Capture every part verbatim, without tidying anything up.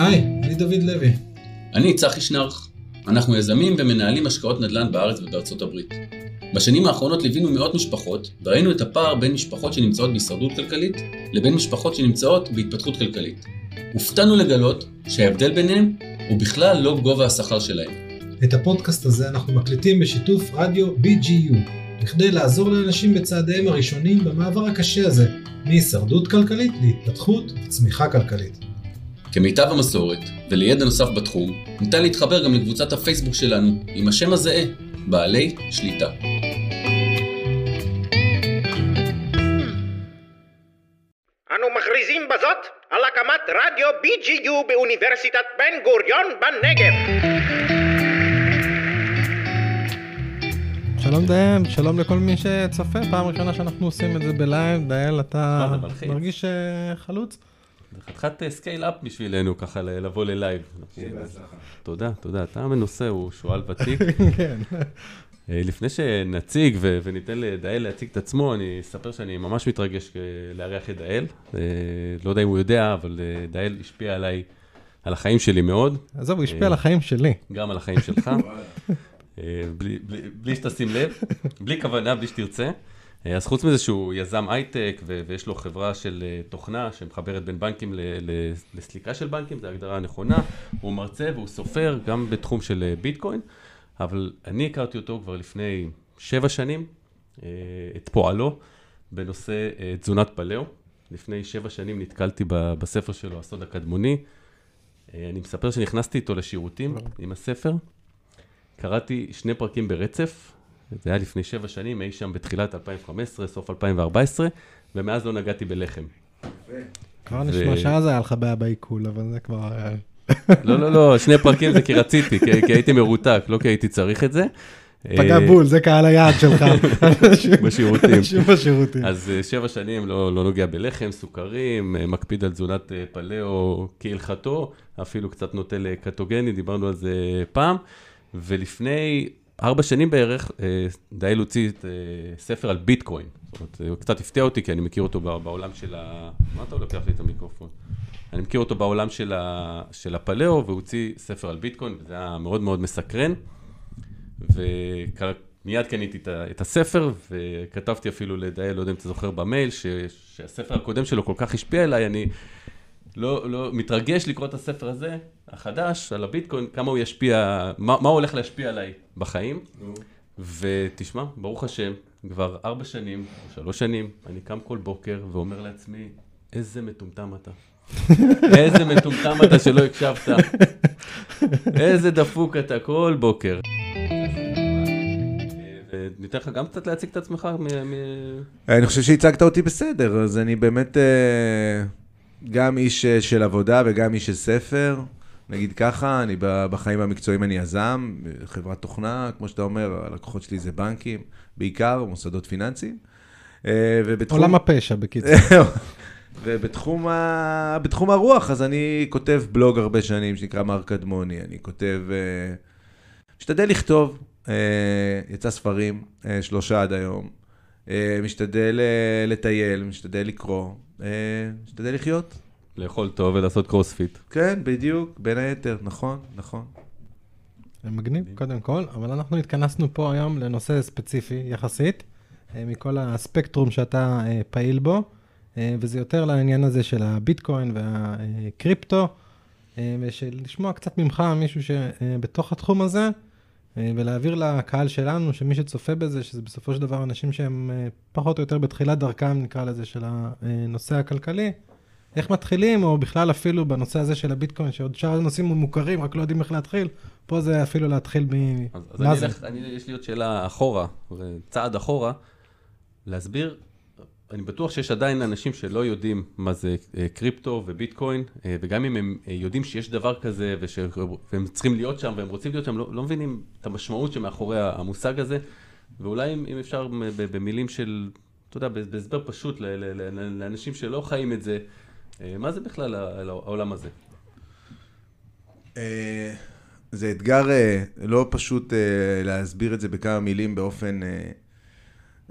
היי, אני דוד לוי. אני צחי שנור. אנחנו יזמים ומנהלים השקעות נדל"ן בארץ ובארצות הברית. בשנים האחרונות ליווינו מאות משפחות, וראינו את הפער בין משפחות שנמצאות בהישרדות כלכלית, לבין משפחות שנמצאות בהתפתחות כלכלית. הופתענו לגלות שההבדל ביניהם הוא בכלל לא גובה השכר שלהם. את הפודקאסט הזה אנחנו מקליטים בשיתוף רדיו בי ג'י יו, בכדי לעזור לאנשים בצעדיהם הראשונים במעבר הקשה הזה, מהישרדות כלכלית להתפתחות וצמיחה כלכלית. כמיטב המסורת ולידע נוסף בתחום, ניתן להתחבר גם לקבוצת הפייסבוק שלנו עם השם הזהה, בעלי שליטה. אנו מכריזים בזאת על הקמת רדיו בי ג'י יו באוניברסיטת בן גוריון בנגב. שלום דאל, שלום לכל מי שצפה, פעם ראשונה שאנחנו עושים את זה בלייב. דאל, אתה מרגיש חלוץ? חתכת סקייל-אפ בשבילנו, ככה לבוא ללייב. תודה, תודה. אתה מנוסה, הוא שואל ותיק. כן. לפני שנציג וניתן לדאל להציג את עצמו, אני אספר שאני ממש מתרגש לארח את דאל. לא יודע אם הוא יודע, אבל דאל השפיע עליי, על החיים שלי מאוד. עזוב, הוא השפיע על החיים שלי. גם על החיים שלך. בלי שתשים לב, בלי כוונה, בלי שתרצה. אז חוץ מזה שהוא יזם הייטק, ויש לו חברה של תוכנה שמחברת בין בנקים לסליקה של בנקים, זו הגדרה הנכונה. הוא מרצה והוא סופר גם בתחום של ביטקוין, אבל אני הכרתי אותו כבר לפני שבע שנים, את פועלו, בנושא תזונת פלאו. לפני שבע שנים נתקלתי בספר שלו, הסוד הקדמוני. אני מספר שנכנסתי איתו לשירותים עם הספר, קראתי שני פרקים ברצף, זה היה לפני שבע שנים, אי שם בתחילת אלפיים וחמש עשרה, סוף אלפיים וארבע עשרה, ומאז לא נגעתי בלחם. כבר נשמע שעה זה היה לך בעיה בעיכול, אבל זה כבר... לא, לא, לא, שני פרקים זה כי רציתי, כי הייתי מרותק, לא כי הייתי צריך את זה. פגע בול, זה קהל היעד שלך. בשירותים. בשירותים. אז שבע שנים לא נוגע בלחם, סוכרים, מקפיד על תזונת פלאו כהלכתו, אפילו קצת נוטה לקטוגני, דיברנו על זה פעם, ולפני... ארבע שנים בערך, דאל הוציא את ספר על ביטקוין. זאת אומרת, הוא קצת הפתיע אותי, כי אני מכיר אותו בעולם של ה... מה אתה לוקח לי את המיקרופון? אני מכיר אותו בעולם של, ה... של הפלאו, והוא הוציא ספר על ביטקוין, וזה היה מאוד מאוד מסקרן. ומיד קניתי את הספר, וכתבתי אפילו לדאל, לא יודע אם אתה זוכר במייל, ש... שהספר הקודם שלו כל כך השפיע אליי, אני... לא, לא, מתרגש לקרוא את הספר הזה, החדש, על הביטקוין, כמה הוא ישפיע, מה, מה הוא הולך להשפיע עליי בחיים. ותשמע, ברוך השם, כבר ארבע שנים, או שלוש שנים, אני קם כל בוקר ואומר לעצמי, איזה מטומטם אתה. איזה מטומטם אתה שלא הקשבת. איזה דפוק אתה כל בוקר. ניתן לך גם קצת להציג את עצמך. אני חושב שהצגת אותי בסדר, אז אני באמת... גם איש של עבודה וגם איש של ספר, נגיד ככה, אני בחיים המקצועיים אני יזם, חברת תוכנה, כמו שאתה אומר, הלקוחות שלי זה בנקים, בעיקר מוסדות פיננסיים. עולם הפשע בקיצור. ובתחום הרוח, אז אני כותב בלוג הרבה שנים שנקרא MarKadmoni, אני כותב, משתדל לכתוב, יצא ספרים, שלושה עד היום, משתדל לטייל, משתדל לקרוא, משתדל לחיות. לאכול טוב ולעשות קרוספיט. כן, בדיוק, בין היתר, נכון, נכון. מגניב, קודם כל, אבל אנחנו התכנסנו פה היום לנושא ספציפי יחסית, מכל הספקטרום שאתה פעיל בו, וזה יותר לעניין הזה של הביטקוין והקריפטו, ולשמוע קצת ממך מישהו שבתוך התחום הזה, ולהעביר לקהל שלנו, שמי שצופה בזה, שזה בסופו של דבר אנשים שהם פחות או יותר בתחילת דרכם, נקרא לזה, של הנושא הכלכלי, איך מתחילים, או בכלל אפילו בנושא הזה של הביטקוין, שעוד שאר הנושאים מוכרים, רק לא יודעים איך להתחיל, פה זה אפילו להתחיל ממה זה. אז יש לי עוד שאלה אחורה, צעד אחורה, להסביר, אני בטוח שיש עדיין אנשים שלא יודעים מה זה קריפטו וביטקוין, וגם אם הם יודעים שיש דבר כזה, והם צריכים להיות שם והם רוצים להיות שם, לא מבינים את המשמעות שמאחורי המושג הזה, ואולי אם אפשר במילים של, אתה יודע, בהסבר פשוט לאנשים שלא חיים את זה, מה זה בכלל העולם הזה? זה אתגר לא פשוט להסביר את זה בכמה מילים באופן...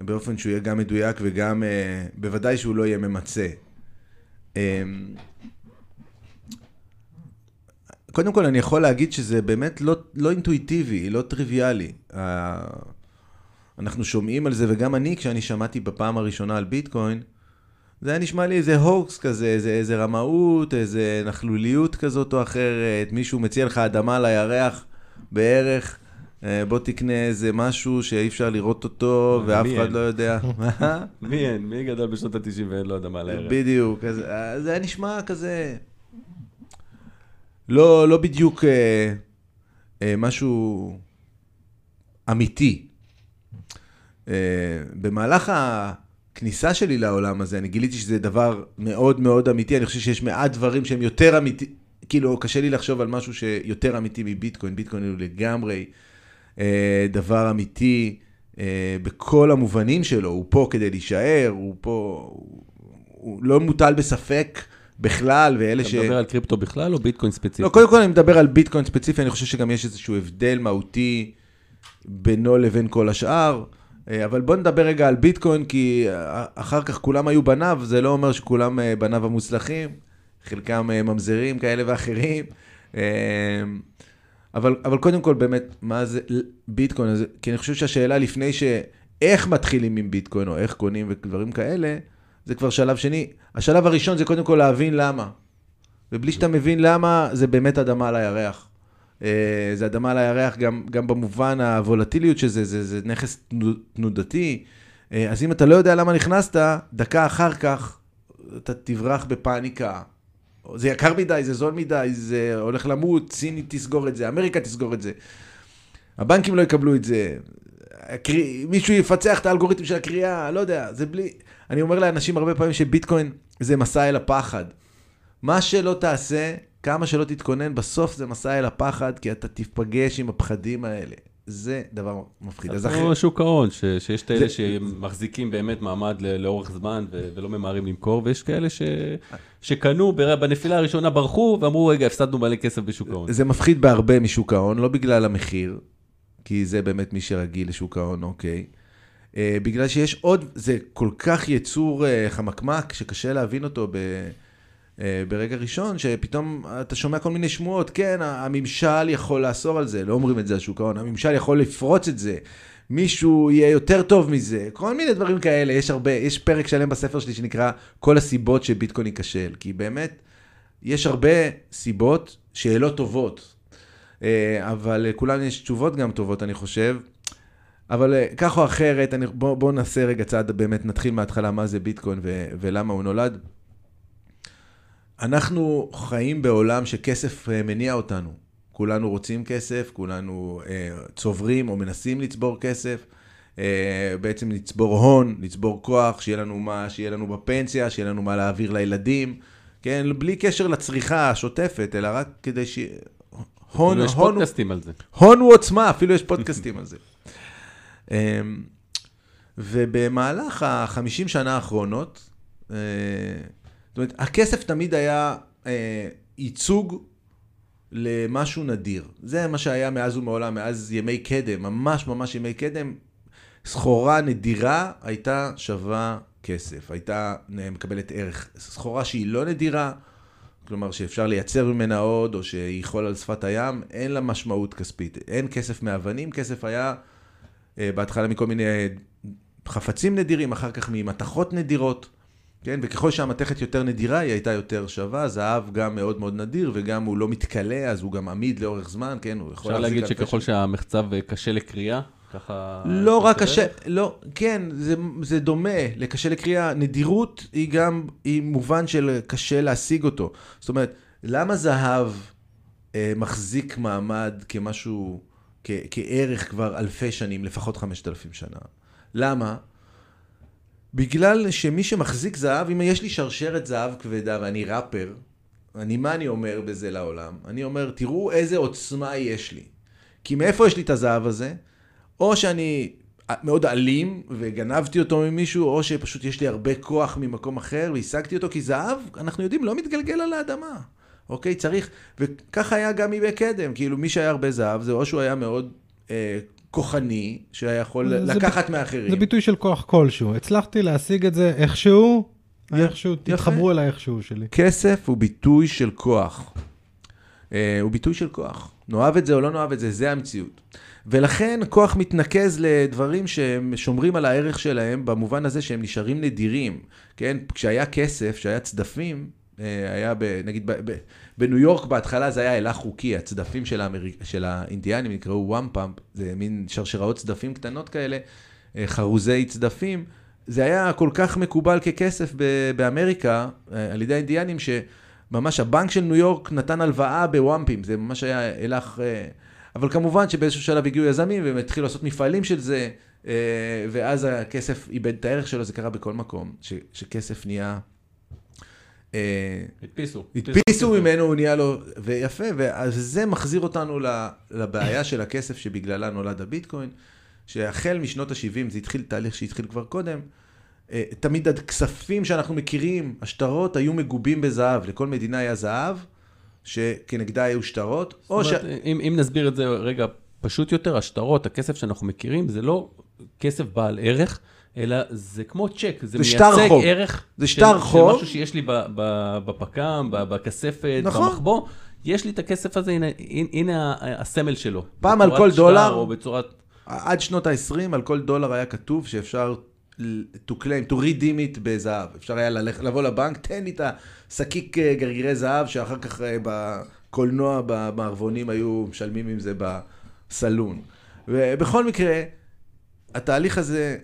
באופן שהוא יהיה גם מדויק וגם, uh, בוודאי שהוא לא יהיה ממצא. Um, קודם כל אני יכול להגיד שזה באמת לא, לא אינטואיטיבי, לא טריוויאלי. אנחנו שומעים על זה, וגם אני, כשאני שמעתי בפעם הראשונה על ביטקוין, זה היה נשמע לי איזה הוקס כזה, איזה, איזה רמאות, איזה נחלוליות כזאת או אחרת, מישהו מציע לך אדמה לירח בערך, בוא תקנה איזה משהו שאי אפשר לראות אותו, ואף אחד לא יודע. מי אין? מי גדל בשנות ה-תשעים ואין לו אדמה לירח? בדיוק, זה היה נשמע כזה... לא, לא בדיוק אה, אה, משהו אמיתי. אה, במהלך הכניסה שלי לעולם הזה, אני גיליתי שזה דבר מאוד מאוד אמיתי. אני חושב שיש מעט דברים שהם יותר אמיתי, כאילו קשה לי לחשוב על משהו שיותר אמיתי מביטקוין. ביטקוין הוא לגמרי אה, דבר אמיתי אה, בכל המובנים שלו. הוא פה כדי להישאר, הוא פה, הוא, הוא לא מוטל בספק. בכלל, ואלה ש... אתה מדבר על קריפטו בכלל או ביטקוין ספציפי? לא, קודם כל אני מדבר על ביטקוין ספציפי, אני חושב שגם יש איזשהו הבדל מהותי בינו לבין כל השאר, אבל בוא נדבר רגע על ביטקוין, כי אחר כך כולם היו בניו, זה לא אומר שכולם בניו המוצלחים, חלקם ממזרים כאלה ואחרים, אבל, אבל קודם כל באמת, מה זה ביטקוין? כי אני חושב שהשאלה לפני שאיך מתחילים עם ביטקוין, או איך קונים ודברים כאלה, זה כבר שלב שני. השלב הראשון זה קודם כל להבין למה. ובלי שאתה מבין למה, זה באמת אדמה על הירח. זה אדמה על הירח גם, גם במובן הוולטיליות שזה, זה, זה נכס תנודתי. אז אם אתה לא יודע למה נכנסת, דקה אחר כך אתה תברח בפאניקה. זה יקר מדי, זה זול מדי, זה הולך למות, סיני תסגור את זה, אמריקה תסגור את זה. הבנקים לא יקבלו את זה. מישהו יפצח את האלגוריתם של הקריאה, לא יודע, זה בלי... אני אומר לאנשים הרבה פעמים שביטקוין זה מסע אל הפחד. מה שלא תעשה, כמה שלא תתכונן, בסוף זה מסע אל הפחד, כי אתה תפגש עם הפחדים האלה. זה דבר מפחיד. זה כמו שוק ההון, שיש את אלה שמחזיקים באמת מעמד לאורך זמן ולא ממהרים למכור, ויש כאלה שקנו בנפילה הראשונה ברחו ואמרו, רגע, הפסדנו מלא כסף בשוק ההון. זה מפחיד בהרבה משוק ההון, לא בגלל המחיר, כי זה באמת מי שרגיל לשוק ההון, אוקיי. בגלל שיש עוד, זה כל כך יצור חמקמק שקשה להבין אותו ברגע ראשון, שפתאום אתה שומע כל מיני שמועות, כן, הממשל יכול לאסור על זה, לא אומרים את זה על שוק ההון, הממשל יכול לפרוץ את זה, מישהו יהיה יותר טוב מזה, כל מיני דברים כאלה, יש הרבה, יש פרק שלם בספר שלי שנקרא כל הסיבות שביטקוין ייכשל, כי באמת יש הרבה סיבות שאלות טובות, אבל כולן יש תשובות גם טובות אני חושב, אבל כך או אחרת, אני, בוא, בוא נעשה רגע צעד, באמת נתחיל מההתחלה מה זה ביטקוין ו, ולמה הוא נולד. אנחנו חיים בעולם שכסף מניע אותנו. כולנו רוצים כסף, כולנו אה, צוברים או מנסים לצבור כסף, אה, בעצם לצבור הון, לצבור כוח, שיהיה לנו מה, שיהיה לנו בפנסיה, שיהיה לנו מה להעביר לילדים, כן? בלי קשר לצריכה השוטפת, אלא רק כדי ש... הון, יש הון, פודקאסטים על זה. הון הוא עוצמה, אפילו יש פודקאסטים על זה. ובמהלך ה-חמישים שנה האחרונות, זאת אומרת, הכסף תמיד היה ייצוג למשהו נדיר. זה מה שהיה מאז ומעולם, מאז ימי קדם, ממש ממש ימי קדם, סחורה נדירה הייתה שווה כסף, הייתה מקבלת ערך. סחורה שהיא לא נדירה, כלומר שאפשר לייצר ממנה עוד, או שהיא חול על שפת הים, אין לה משמעות כספית. אין כסף מאבנים, כסף היה... בהתחלה מכל מיני חפצים נדירים, אחר כך ממתכות נדירות, כן? וככל שהמתכת יותר נדירה, היא הייתה יותר שווה, זהב גם מאוד מאוד נדיר, וגם הוא לא מתקלה, אז הוא גם עמיד לאורך זמן, כן? אפשר להגיד שככל שהמחצב קשה לקריאה, ככה... לא רק קשה, לא, כן, זה, זה דומה לקשה לקריאה, נדירות היא גם, היא מובן של קשה להשיג אותו, זאת אומרת, למה זהב אה, מחזיק מעמד כמשהו... כ- כערך כבר אלפי שנים, לפחות חמשת אלפים שנה. למה? בגלל שמי שמחזיק זהב, אם יש לי שרשרת זהב כבדה ואני ראפר, אני, מה אני אומר בזה לעולם? אני אומר, תראו איזה עוצמה יש לי. כי מאיפה יש לי את הזהב הזה? או שאני מאוד אלים וגנבתי אותו ממישהו, או שפשוט יש לי הרבה כוח ממקום אחר והשגתי אותו, כי זהב, אנחנו יודעים, לא מתגלגל על האדמה. אוקיי, צריך, וכך היה גם ימי קדם, כאילו מי שהיה הרבה זהב, זה או שהוא היה מאוד אה, כוחני, שהיה יכול לקחת ב... מאחרים. זה ביטוי של כוח כלשהו, הצלחתי להשיג את זה איכשהו, י... איכשהו, יפה. תתחברו אל האיכשהו שלי. כסף הוא ביטוי של כוח, הוא ביטוי של כוח. נאהב את זה או לא נאהב את זה, זה המציאות. ולכן כוח מתנקז לדברים שהם שומרים על הערך שלהם, במובן הזה שהם נשארים נדירים. כן? כשהיה כסף, כשהיה צדפים, היה ב, נגיד, ב, ב, בניו יורק בהתחלה זה היה הילך חוקי, הצדפים של, האמריק... של האינדיאנים נקראו וואמפאמפ, זה מין שרשראות צדפים קטנות כאלה, חרוזי צדפים, זה היה כל כך מקובל ככסף ב- באמריקה, על ידי האינדיאנים, שממש הבנק של ניו יורק נתן הלוואה בוואמפים, זה ממש היה הילך, אבל כמובן שבאיזשהו שלב הגיעו יזמים, והם התחילו לעשות מפעלים של זה, ואז הכסף איבד את הערך שלו, זה קרה בכל מקום, ש- שכסף נהיה, התפיסו. התפיסו ממנו, הוא נהיה לו, ויפה, וזה מחזיר אותנו לבעיה של הכסף שבגללה נולד הביטקוין, שהחל משנות ה-שבעים, זה התחיל תהליך שהתחיל כבר קודם, תמיד הכספים שאנחנו מכירים, השטרות היו מגובים בזהב, לכל מדינה היה זהב, שכנגדה היו שטרות. זאת אומרת, אם נסביר את זה רגע פשוט יותר, השטרות, הכסף שאנחנו מכירים, זה לא כסף בעל ערך, אלא זה כמו צ'ק, זה מייצג ערך של משהו שיש לי בפקם, בכספת, במחבוא, יש לי את הכסף הזה, הנה הסמל שלו. פעם על כל דולר, או בצורת... עד שנות ה-עשרים על כל דולר היה כתוב שאפשר to claim, to redeem it בזהב. אפשר היה לבוא לבנק, תן לי את הסקיק גרגירי זהב, שאחר כך בקולנוע, במערבונים היו משלמים עם זה בסלון. ובכל מקרה, התהליך הזה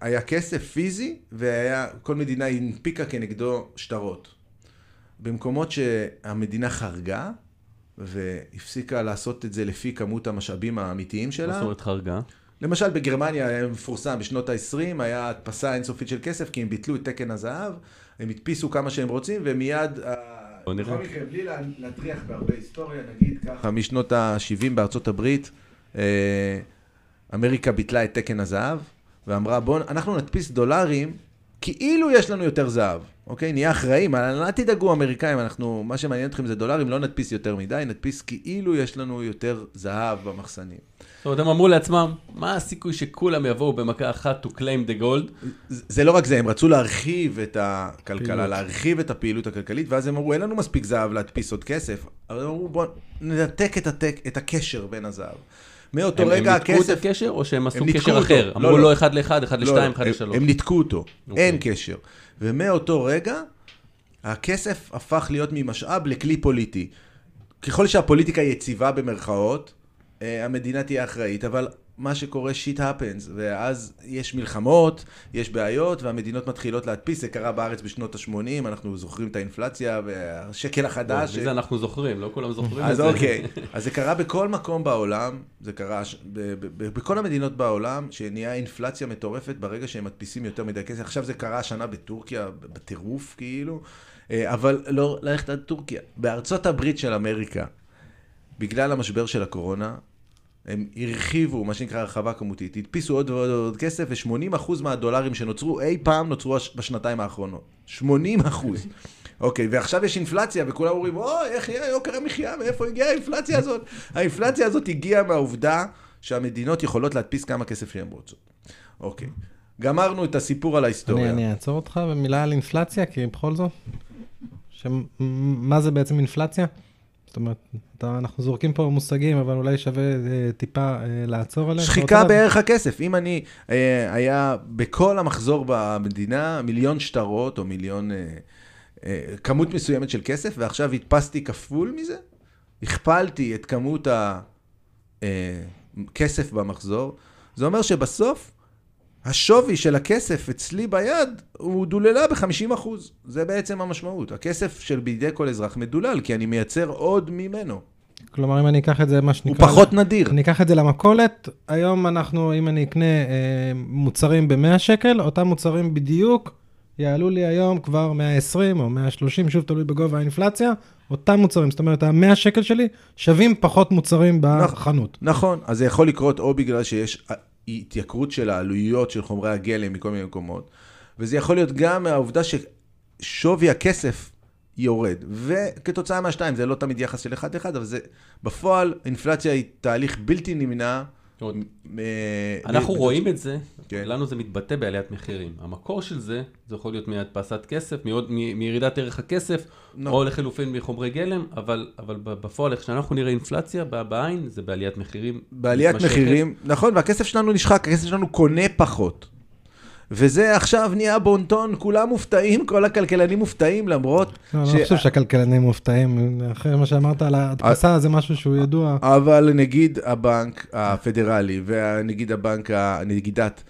היה כסף פיזי, וכל מדינה הנפיקה כנגדו שטרות. במקומות שהמדינה חרגה, והפסיקה לעשות את זה לפי כמות המשאבים האמיתיים שלה. מה זאת אומרת חרגה? למשל בגרמניה היה מפורסם בשנות ה-עשרים, היה הדפסה אינסופית של כסף, כי הם ביטלו את תקן הזהב, הם הדפיסו כמה שהם רוצים, ומיד... בכל מקרה, בלי להטריח בהרבה היסטוריה, נגיד ככה, משנות ה-שבעים בארצות הברית, אמריקה ביטלה את תקן הזהב, ואמרה, בואו, אנחנו נדפיס דולרים, כאילו יש לנו יותר זהב. אוקיי, נהיה אחראים, אבל לא תדאגו אמריקאים, אנחנו, מה שמעניין אתכם זה דולרים, לא נדפיס יותר מדי, נדפיס כאילו יש לנו יותר זהב במחסנים. זאת אומרת, הם אמרו לעצמם, מה הסיכוי שכולם יבואו במכה אחת to claim the gold? זה לא רק זה, הם רצו להרחיב את הכלכלה, להרחיב את הפעילות הכלכלית, ואז הם אמרו, אין לנו מספיק זהב להדפיס עוד כסף, אבל הם אמרו, בואו ננתק את הקשר בין הזהב. מאותו רגע הכסף... הם ניתקו את הקשר או שהם עשו קשר אחר? אמרו לו אחד לאחד, אחד לשתיים, אחד לשלוש. הם ניתקו אותו, אין קשר. ומאותו רגע, הכסף הפך להיות ממשאב לכלי פוליטי. ככל שהפוליטיקה יציבה במרכאות, המדינה תהיה אחראית, אבל מה שקורה shit happens, ואז יש מלחמות, יש בעיות, והמדינות מתחילות להדפיס, זה קרה בארץ בשנות ה-שמונים, אנחנו זוכרים את האינפלציה, והשקל החדש... וזה אנחנו זוכרים, לא כולם זוכרים את זה. אז אוקיי, אז זה קרה בכל מקום בעולם, זה קרה בכל המדינות בעולם, שנהיה אינפלציה מטורפת ברגע שהם מדפיסים יותר מדי כסף, עכשיו זה קרה השנה בטורקיה, בטירוף כאילו, אבל לא ללכת עד טורקיה. בארצות הברית של אמריקה, בגלל המשבר של הקורונה, הם הרחיבו, מה שנקרא הרחבה כמותית, הדפיסו עוד ועוד ועוד כסף, ו-שמונים אחוז מהדולרים שנוצרו אי פעם נוצרו בשנתיים האחרונות. שמונים אחוז. אוקיי, ועכשיו יש אינפלציה, וכולם אומרים, או, איך יהיה יוקר המחיה, מאיפה הגיעה האינפלציה הזאת? האינפלציה הזאת הגיעה מהעובדה שהמדינות יכולות להדפיס כמה כסף שהן רוצות. אוקיי, גמרנו את הסיפור על ההיסטוריה. אני אעצור אותך במילה על אינפלציה, כי בכל זאת, מה זה בעצם אינפלציה? זאת אומרת, אנחנו זורקים פה מושגים, אבל אולי שווה טיפה לעצור עליהם. שחיקה בערך הכסף. אם אני, היה בכל המחזור במדינה, מיליון שטרות או מיליון, כמות מסוימת של כסף, ועכשיו הדפסתי כפול מזה, הכפלתי את כמות הכסף במחזור. זה אומר שבסוף, השווי של הכסף אצלי ביד הוא דוללה ב-חמישים אחוז. זה בעצם המשמעות. הכסף של בידי כל אזרח מדולל, כי אני מייצר עוד ממנו. כלומר, אם אני אקח את זה, מה שנקרא... הוא פחות נדיר. אני אקח את זה למכולת. היום אנחנו, אם אני אקנה אה, מוצרים ב-מאה שקל, אותם מוצרים בדיוק יעלו לי היום כבר מאה ועשרים או מאה ושלושים, שוב תלוי בגובה האינפלציה, אותם מוצרים. זאת אומרת, ה-מאה שקל שלי שווים פחות מוצרים בחנות. נכון. אז זה יכול לקרות או בגלל שיש... התייקרות של העלויות של חומרי הגלם מכל מיני מקומות, וזה יכול להיות גם מהעובדה ששווי הכסף יורד, וכתוצאה מהשתיים, זה לא תמיד יחס של אחד אחד, אבל זה בפועל, אינפלציה היא תהליך בלתי נמנע אנחנו רואים את זה, לנו זה מתבטא בעליית מחירים. המקור של זה, זה יכול להיות מהדפסת כסף, מירידת ערך הכסף, או לחילופין מחומרי גלם, אבל בפועל, כשאנחנו נראה אינפלציה בעין, זה בעליית מחירים. בעליית מחירים, נכון, והכסף שלנו נשחק, הכסף שלנו קונה פחות. וזה עכשיו נהיה בונטון, כולם מופתעים, כל הכלכלנים מופתעים, למרות... לא, ש... אני לא חושב שהכלכלנים מופתעים, אחרי מה שאמרת על ההדפסה, זה משהו שהוא ידוע. אבל נגיד הבנק הפדרלי, ונגיד הבנק, נגידת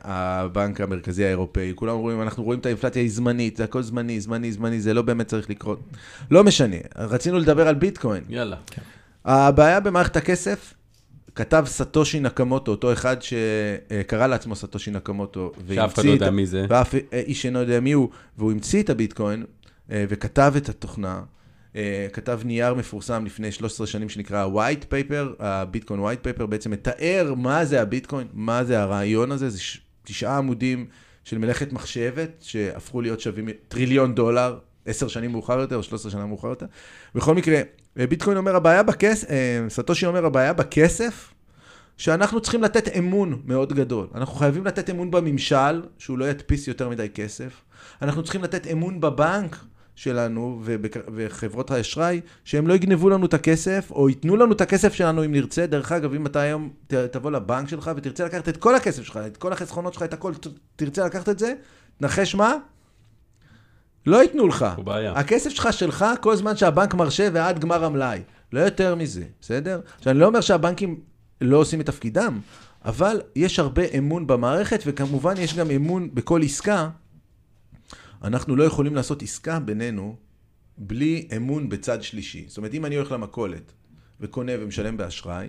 הבנק המרכזי האירופאי, כולם רואים, אנחנו רואים את האינפלציה היא זמנית, זה הכל זמני, זמני, זמני, זה לא באמת צריך לקרות. לא משנה, רצינו לדבר על ביטקוין. יאללה. הבעיה במערכת הכסף, כתב סטושי נקמוטו, אותו אחד שקרא לעצמו סטושי נקמוטו, שאף אחד לא יודע מי זה. ואף איש אינו יודע מי הוא, והוא המציא את הביטקוין, וכתב את התוכנה, כתב נייר מפורסם לפני שלוש עשרה שנים, שנקרא ה-White Paper, הביטקוין White Paper, בעצם מתאר מה זה הביטקוין, מה זה הרעיון הזה, זה תשעה עמודים של מלאכת מחשבת, שהפכו להיות שווים טריליון דולר, עשר שנים מאוחר יותר, או שלוש עשרה שנה מאוחר יותר. בכל מקרה, ביטקוין אומר הבעיה בכסף, סטושי אומר הבעיה בכסף, שאנחנו צריכים לתת אמון מאוד גדול. אנחנו חייבים לתת אמון בממשל, שהוא לא ידפיס יותר מדי כסף. אנחנו צריכים לתת אמון בבנק שלנו וחברות האשראי, שהם לא יגנבו לנו את הכסף, או ייתנו לנו את הכסף שלנו אם נרצה. דרך אגב, אם אתה היום תבוא לבנק שלך ותרצה לקחת את כל הכסף שלך, את כל החסכונות שלך, את הכל, תרצה לקחת את זה, נחש מה? לא ייתנו לך. הכסף שלך שלך כל זמן שהבנק מרשה ועד גמר המלאי. לא יותר מזה, בסדר? שאני לא אומר שהבנקים לא עושים את תפקידם, אבל יש הרבה אמון במערכת, וכמובן יש גם אמון בכל עסקה. אנחנו לא יכולים לעשות עסקה בינינו בלי אמון בצד שלישי. זאת אומרת, אם אני הולך למכולת וקונה ומשלם באשראי,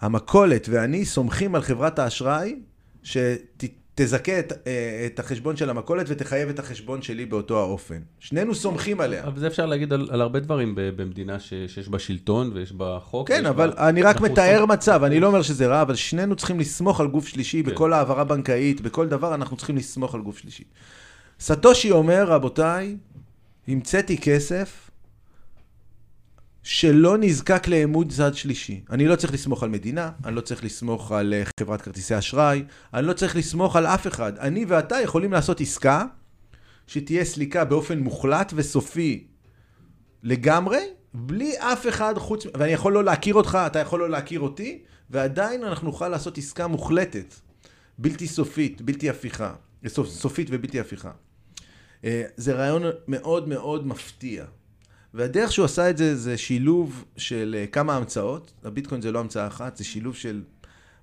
המכולת ואני סומכים על חברת האשראי שתתקע, תזכה את, את החשבון של המכולת ותחייב את החשבון שלי באותו האופן. שנינו סומכים עליה. אבל זה אפשר להגיד על, על הרבה דברים במדינה ש, שיש בה שלטון ויש בה חוק. כן, אבל בה... אני רק מתאר סומך... מצב, אני לא אומר שזה רע, אבל שנינו צריכים לסמוך על גוף שלישי, כן. בכל העברה בנקאית, בכל דבר אנחנו צריכים לסמוך על גוף שלישי. סטושי אומר, רבותיי, המצאתי כסף שלא נזקק לאמון צד שלישי. אני לא צריך לסמוך על מדינה, אני לא צריך לסמוך על חברת כרטיסי אשראי, אני לא צריך לסמוך על אף אחד. אני ואתה יכולים לעשות עסקה שתהיה סליקה באופן מוחלט וסופי לגמרי, בלי אף אחד חוץ, ואני יכול לא להכיר אותך, אתה יכול לא להכיר אותי, ועדיין אנחנו נוכל לעשות עסקה מוחלטת, בלתי סופית, בלתי הפיכה, סופ, סופית ובלתי הפיכה. זה רעיון מאוד מאוד מפתיע. והדרך שהוא עשה את זה, זה שילוב של כמה המצאות. הביטקוין זה לא המצאה אחת, זה שילוב של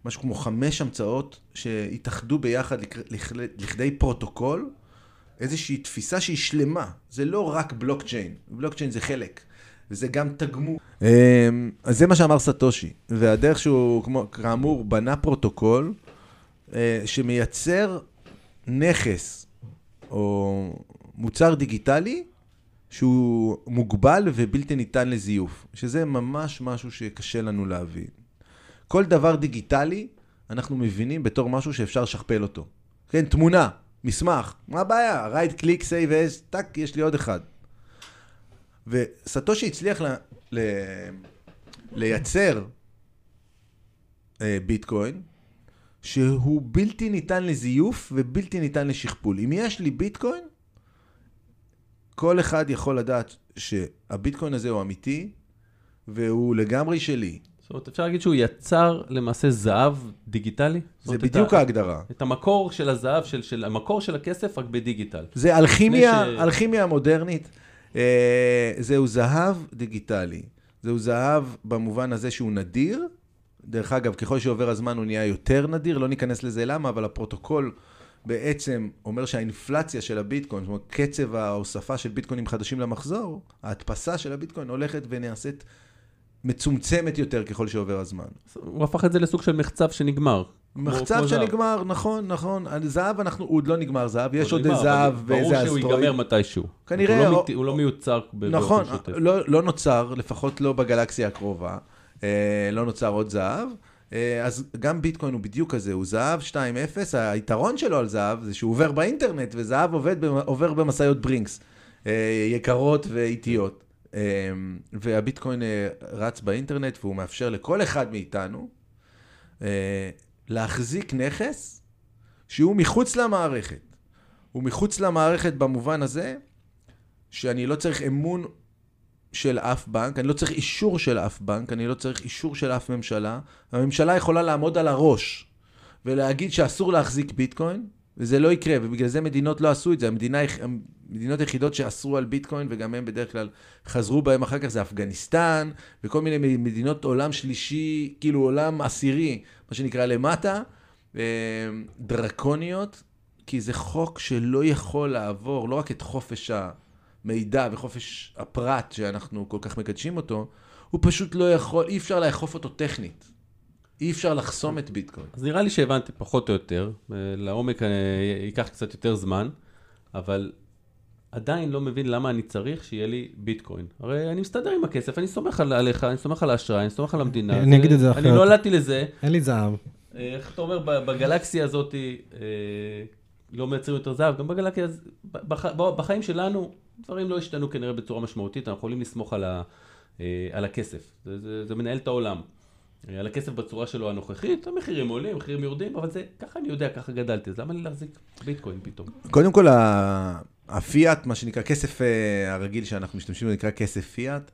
משהו כמו חמש המצאות שהתאחדו ביחד לכדי פרוטוקול, איזושהי תפיסה שהיא שלמה. זה לא רק בלוקצ'יין, בלוקצ'יין זה חלק, וזה גם תגמור. אז זה מה שאמר סטושי, והדרך שהוא כמו, כאמור, בנה פרוטוקול שמייצר נכס או מוצר דיגיטלי, שהוא מוגבל ובלתי ניתן לזיוף, שזה ממש משהו שקשה לנו להבין. כל דבר דיגיטלי, אנחנו מבינים בתור משהו שאפשר לשכפל אותו. כן, תמונה, מסמך, מה הבעיה? right click, save as, טק, יש לי עוד אחד. וסטושי הצליח ל- ל- לייצר ביטקוין, שהוא בלתי ניתן לזיוף ובלתי ניתן לשכפול. אם יש לי ביטקוין, כל אחד יכול לדעת שהביטקוין הזה הוא אמיתי, והוא לגמרי שלי. זאת אומרת, אפשר להגיד שהוא יצר למעשה זהב דיגיטלי? זה בדיוק ההגדרה. את המקור של הזהב, של, של, המקור של הכסף רק בדיגיטל. זה אלכימיה, ש... אלכימיה מודרנית. אה, זהו זהב דיגיטלי. זהו זהב במובן הזה שהוא נדיר. דרך אגב, ככל שעובר הזמן הוא נהיה יותר נדיר, לא ניכנס לזה למה, אבל הפרוטוקול... בעצם אומר שהאינפלציה של הביטקוין, זאת אומרת, קצב ההוספה של ביטקוינים חדשים למחזור, ההדפסה של הביטקוין הולכת ונעשית מצומצמת יותר ככל שעובר הזמן. הוא הפך את זה לסוג של מחצב שנגמר. מחצב שנגמר, נכון, נכון. זהב אנחנו עוד לא נגמר זהב, יש עוד זהב ואיזה אסטרואיד. ברור שהוא ייגמר מתישהו. כנראה. הוא לא מיוצר באופן שוטף. נכון, לא נוצר, לפחות לא בגלקסיה הקרובה, לא נוצר עוד זהב. אז גם ביטקוין הוא בדיוק כזה, הוא זהב שתיים נקודה אפס, היתרון שלו על זהב זה שהוא עובר באינטרנט, וזהב עובד, עובר במסעיות ברינקס, יקרות ואיטיות. והביטקוין רץ באינטרנט, והוא מאפשר לכל אחד מאיתנו להחזיק נכס שהוא מחוץ למערכת. הוא מחוץ למערכת במובן הזה שאני לא צריך אמון של אף בנק, אני לא צריך אישור של אף בנק, אני לא צריך אישור של אף ממשלה. הממשלה יכולה לעמוד על הראש ולהגיד שאסור להחזיק ביטקוין, וזה לא יקרה, ובגלל זה מדינות לא עשו את זה. המדינה, המדינות היחידות שאסרו על ביטקוין, וגם הם בדרך כלל חזרו בהם אחר כך, זה אפגניסטן, וכל מיני מדינות עולם שלישי, כאילו עולם עשירי, מה שנקרא למטה, דרקוניות, כי זה חוק שלא יכול לעבור, לא רק את חופש המידע וחופש הפרט שאנחנו כל כך מקדשים אותו, הוא פשוט לא יכול, אי אפשר לאכוף אותו טכנית. אי אפשר לחסום את ביטקוין. אז נראה לי שהבנתי פחות או יותר, לעומק ייקח קצת יותר זמן, אבל עדיין לא מבין למה אני צריך שיהיה לי ביטקוין. הרי אני מסתדר עם הכסף, אני סומך עליך, אני סומך על האשראי, אני סומך על המדינה. אני אגיד את זה אחרת. אני לא עלתי לזה. אין לי זהב. איך אתה אומר, בגלקסיה הזאת לא מייצרים יותר זהב, גם בגלקסיה, בחיים שלנו דברים לא השתנו כנראה בצורה משמעותית, אנחנו יכולים לסמוך על הכסף. זה מנהל את העולם. על הכסף בצורה שלו הנוכחית, המחירים עולים, המחירים יורדים, אבל זה, ככה אני יודע, ככה גדלתי, אז למה לי להחזיק ביטקוין פתאום? קודם כל, הפיאט, מה שנקרא, כסף הרגיל שאנחנו משתמשים בו, נקרא כסף פיאט,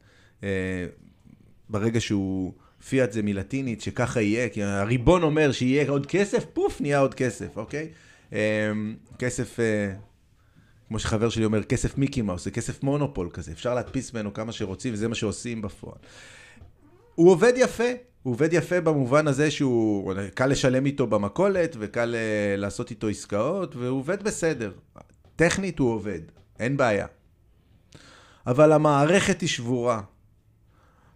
ברגע שהוא, פיאט זה מלטינית, שככה יהיה, כי הריבון אומר שיהיה עוד כסף, פוף, נהיה עוד כסף, אוקיי? כסף, כמו שחבר שלי אומר, כסף מיקי מאוס, זה כסף מונופול כזה, אפשר להדפיס ממנו כמה שרוצים, וזה מה שעושים בפועל. הוא עובד יפה, הוא עובד יפה במובן הזה שהוא קל לשלם איתו במקולת וקל לעשות איתו עסקאות, והוא עובד בסדר. טכנית הוא עובד, אין בעיה. אבל המערכת היא שבורה.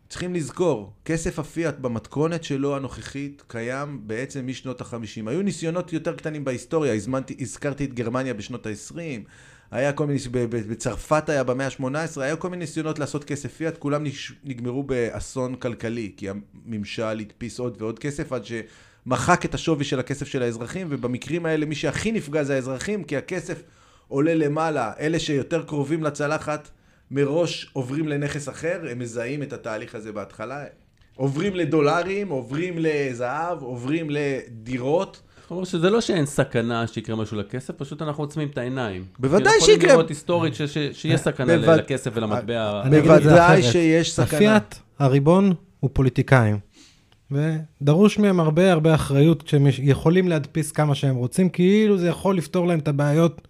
צריכים לזכור, כסף הפיאט במתכונת שלו הנוכחית קיים בעצם משנות החמישים. היו ניסיונות יותר קטנים בהיסטוריה, הזמנתי, הזכרתי את גרמניה בשנות ה-עשרים, היה כל מיני, בצרפת היה במאה ה-שמונה עשרה, היה כל מיני ניסיונות לעשות כסף פיאט, כולם נגמרו באסון כלכלי, כי הממשל הדפיס עוד ועוד כסף, עד שמחק את השווי של הכסף של האזרחים, ובמקרים האלה מי שהכי נפגע זה האזרחים, כי הכסף עולה למעלה, אלה שיותר קרובים לצלחת, מראש עוברים לנכס אחר, הם מזהים את התהליך הזה בהתחלה, עוברים לדולרים, עוברים לזהב, עוברים לדירות, כלומר שזה לא שאין סכנה שיקרה משהו לכסף, פשוט אנחנו עוצמים את העיניים. בוודאי שיקרה. יכולים לראות היסטורית שיש סכנה לכסף ולמטבע. בוודאי שיש סכנה. הפיאט, הריבון, הוא פוליטיקאים. ודרוש מהם הרבה הרבה אחריות, כשהם יכולים להדפיס כמה שהם רוצים, כאילו זה יכול לפתור להם את הבעיות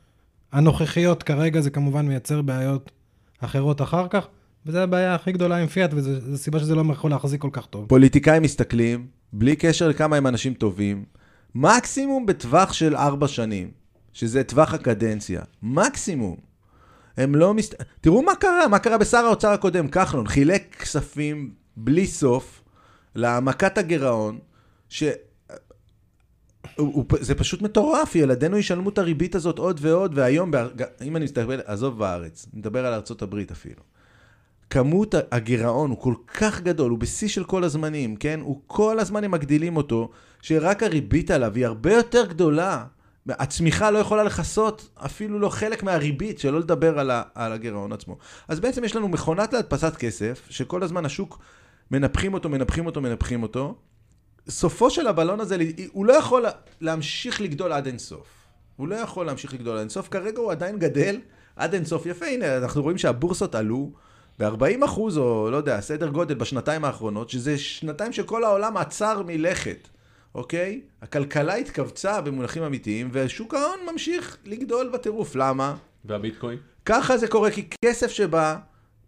הנוכחיות כרגע, זה כמובן מייצר בעיות אחרות אחר כך, וזו הבעיה הכי גדולה עם פיאט, וזו סיבה שזה לא יכול להחזיק כל כך טוב. פוליטיקאים מסתכלים, בלי קשר לכמה הם אנשים טובים, מקסימום בטווח של ארבע שנים, שזה טווח הקדנציה. מקסימום. הם לא מסת... תראו מה קרה, מה קרה בשר האוצר הקודם, כחלון, חילק כספים בלי סוף, להעמקת הגירעון, ש... זה פשוט מטורף, ילדינו ישלמו את הריבית הזאת עוד ועוד, והיום, אם אני מסתכל, עזוב בארץ, נדבר על ארצות הברית אפילו. כמות הגירעון הוא כל כך גדול, הוא בשיא של כל הזמנים, כן? הוא כל הזמן הם מגדילים אותו, שרק הריבית עליו היא הרבה יותר גדולה. הצמיחה לא יכולה לחסות, אפילו לא חלק מהריבית, שלא לדבר על הגירעון עצמו. אז בעצם יש לנו מכונת להדפסת כסף, שכל הזמן השוק מנפחים אותו, מנפחים אותו, מנפחים אותו. סופו של הבלון הזה, הוא לא יכול להמשיך לגדול עד אינסוף. הוא לא יכול להמשיך לגדול עד אינסוף, כרגע הוא עדיין גדל עד אינסוף. יפה, הנה, אנחנו רואים שהבורסות עלו, ב-ארבעים אחוז, או לא יודע, סדר גודל בשנתיים האחרונות, שזה שנתיים שכל העולם עצר מלכת, אוקיי? הכלכלה התכווצה במונחים אמיתיים, ושוק ההון ממשיך לגדול בטירוף. למה? והביטקוין? ככה זה קורה, כי כסף שבא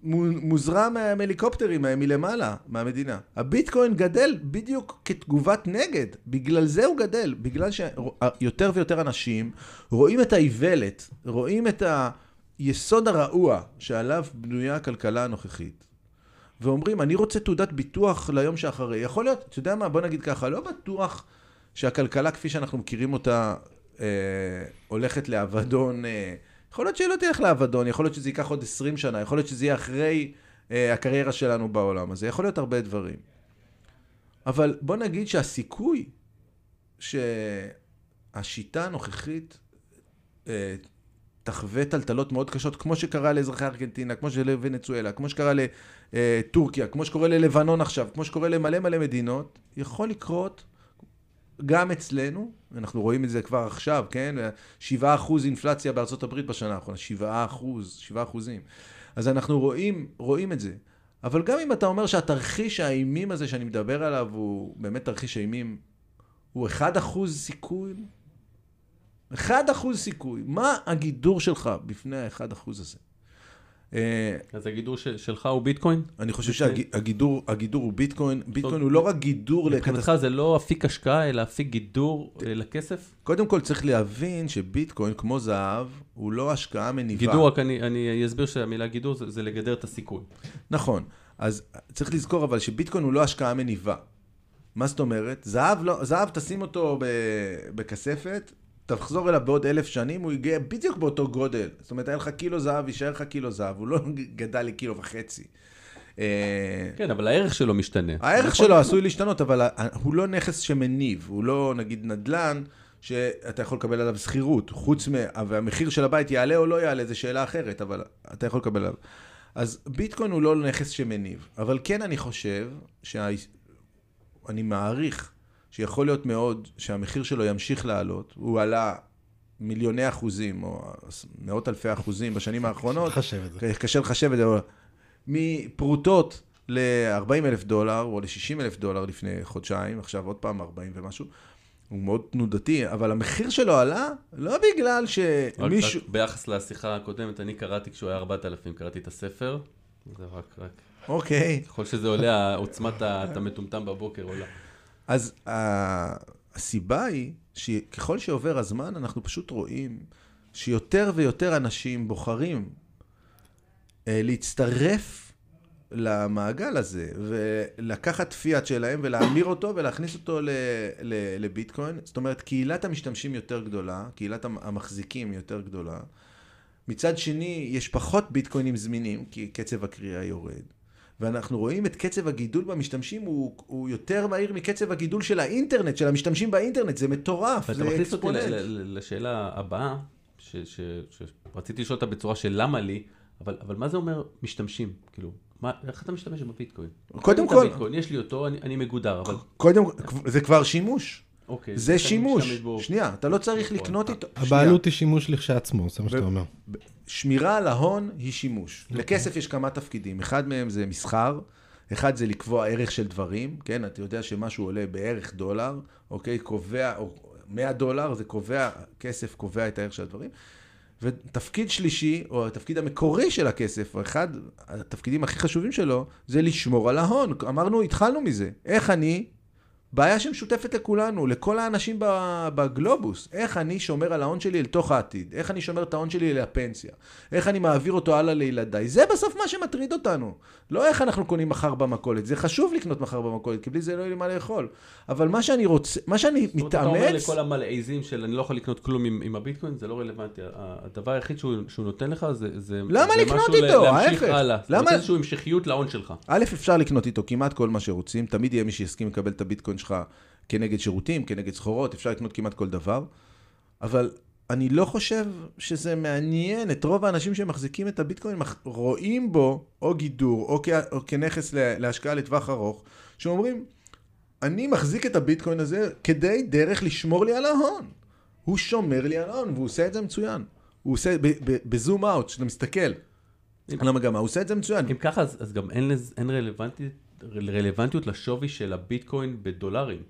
מוזרע מההליקופטרים, מלמעלה, מהמדינה. הביטקוין גדל בדיוק כתגובת נגד, בגלל זה הוא גדל, בגלל שיותר ויותר אנשים רואים את האיוולת, רואים את ה... יסוד הרעוע שעליו בנויה הכלכלה הנוכחית. ואומרים, אני רוצה תעודת ביטוח ליום שאחרי. יכול להיות, אתה יודע מה, בוא נגיד ככה, לא בטוח שהכלכלה כפי שאנחנו מכירים אותה אה, הולכת לאבדון. אה, יכול להיות שהיא לא תלך לאבדון, יכול להיות שזה ייקח עוד עשרים שנה, יכול להיות שזה יהיה אחרי אה, הקריירה שלנו בעולם הזה. יכול להיות הרבה דברים. אבל בוא נגיד שהסיכוי שהשיטה הנוכחית תלך, אה, תחווה טלטלות מאוד קשות, כמו שקרה לאזרחי ארגנטינה, כמו שלוונצואלה, כמו שקרה לטורקיה, כמו שקורה ללבנון עכשיו, כמו שקורה למלא מלא מדינות, יכול לקרות גם אצלנו, אנחנו רואים את זה כבר עכשיו, כן? שבעה אחוז אינפלציה בארצות הברית בשנה האחרונה, שבעה אחוז, שבעה אחוזים. אז אנחנו רואים, רואים את זה. אבל גם אם אתה אומר שהתרחיש האימים הזה שאני מדבר עליו, הוא באמת תרחיש האימים, הוא אחד אחוז סיכוי, אחד אחוז סיכוי. מה הגידור שלך בפני האחד אחוז הזה? אז הגידור שלך הוא ביטקוין? אני חושב שהגידור הוא ביטקוין. ביטקוין הוא לא רק גידור... מבחינתך זה לא אפיק השקעה, אלא אפיק גידור לכסף? קודם כל צריך להבין שביטקוין, כמו זהב, הוא לא השקעה מניבה. גידור, רק אני אסביר שהמילה גידור זה לגדר את הסיכוי. נכון. אז צריך לזכור אבל שביטקוין הוא לא השקעה מניבה. מה זאת אומרת? זהב, תשים אותו בכספת, תחזור אליו בעוד אלף שנים, הוא יגיע בדיוק באותו גודל. זאת אומרת, היה לך קילו זהב, יישאר לך קילו זהב, הוא לא גדל לקילו וחצי. כן, אבל הערך שלו משתנה. הערך שלו עשוי להשתנות, אבל הוא לא נכס שמניב, הוא לא, נגיד, נדלן, שאתה יכול לקבל עליו שכירות, חוץ מה... והמחיר של הבית יעלה או לא יעלה, זו שאלה אחרת, אבל אתה יכול לקבל עליו. אז ביטקוין הוא לא נכס שמניב, אבל כן אני חושב, שאני מעריך, שיכול להיות מאוד שהמחיר שלו ימשיך לעלות, הוא עלה מיליוני אחוזים, או מאות אלפי אחוזים בשנים האחרונות, קשה לחשב את זה, מפרוטות ל-ארבעים אלף דולר, או ל-שישים אלף דולר לפני חודשיים, עכשיו עוד פעם ארבעים ומשהו, הוא מאוד תנודתי, אבל המחיר שלו עלה, לא בגלל שמישהו... ביחס לשיחה הקודמת, אני קראתי כשהוא היה ארבעת אלפים, קראתי את הספר, זה רק רק... אוקיי. ככל שזה עולה, עוצמת אתה מטומטם בבוקר עולה. אז הסיבה היא שככל שעובר הזמן אנחנו פשוט רואים שיותר ויותר אנשים בוחרים להצטרף למעגל הזה ולקחת פיאט שלהם ולהמיר אותו ולהכניס אותו לביטקוין. זאת אומרת, קהילת המשתמשים יותר גדולה, קהילת המחזיקים יותר גדולה. מצד שני, יש פחות ביטקוינים זמינים כי קצב הקריאה יורד. ואנחנו רואים את קצב הגידול במשתמשים, הוא, הוא יותר מהיר מקצב הגידול של האינטרנט, של המשתמשים באינטרנט, זה מטורף. ואתה מכניס אותי לשאלה הבאה, שרציתי לשאול אותה בצורה של למה לי, אבל, אבל מה זה אומר משתמשים? כאילו, מה, איך אתה משתמש בביטקוין? קודם כל... ביטקוין, יש לי אותו, אני, אני מגודר, אבל... קודם כל, זה כבר שימוש. אוקיי. זה שימוש. שנייה, אתה לא צריך לקנות איתו. הבעלות היא שימוש לכשעצמו, זה מה שאתה אומר. שמירה על ההון היא שימוש. לכסף יש כמה תפקידים. אחד מהם זה מסחר, אחד זה לקבוע ערך של דברים, כן? אתה יודע שמשהו עולה בערך דולר, אוקיי? קובע, או מאה דולר, זה קובע, כסף קובע את הערך של הדברים. ותפקיד שלישי, או התפקיד המקורי של הכסף, אחד התפקידים הכי חשובים שלו, זה לשמור על ההון. אמרנו, התחלנו מזה. איך אני... בעיה שמשותפת לכולנו, לכל האנשים בגלובוס. איך אני שומר על ההון שלי לתוך העתיד? איך אני שומר את ההון שלי לפנסיה? איך אני מעביר אותו הלאה לילדיי? זה בסוף מה שמטריד אותנו. לא איך אנחנו קונים מחר במכולת. זה חשוב לקנות מחר במכולת, כי בלי זה לא יהיה לי מה לאכול. אבל מה שאני רוצה, מה שאני מתאמץ... אתה אומר לכל המלעיזים של אני לא יכול לקנות כלום עם הביטקוין, זה לא רלוונטי. הדבר היחיד שהוא נותן לך זה... למה לקנות איתו? להמשיך הלאה. למה? זה המשכיות להון שלך. א', אפשר לקנות איתו כמעט כל מה שרוצים. תמיד יהיה מי שיסכים לקבל את הביטקוין שלך כנגד שירותים, כנגד סחורות, אפשר לקנות כמעט כל דבר, אבל אני לא חושב שזה מעניין, את רוב האנשים שמחזיקים את הביטקוין, רואים בו או גידור, או, כ... או כנכס להשקעה לטווח ארוך, שאומרים, אני מחזיק את הביטקוין הזה כדי דרך לשמור לי על ההון, הוא שומר לי על ההון, והוא עושה את זה מצוין, הוא עושה ב- ב- בזום אאוט, שאתה מסתכל, על המגמה, הוא עושה את זה מצוין. אם ככה, אז, אז גם אין, לז... אין רלוונטית, רלוונטיות לשווי של הביטקוין בדולרים.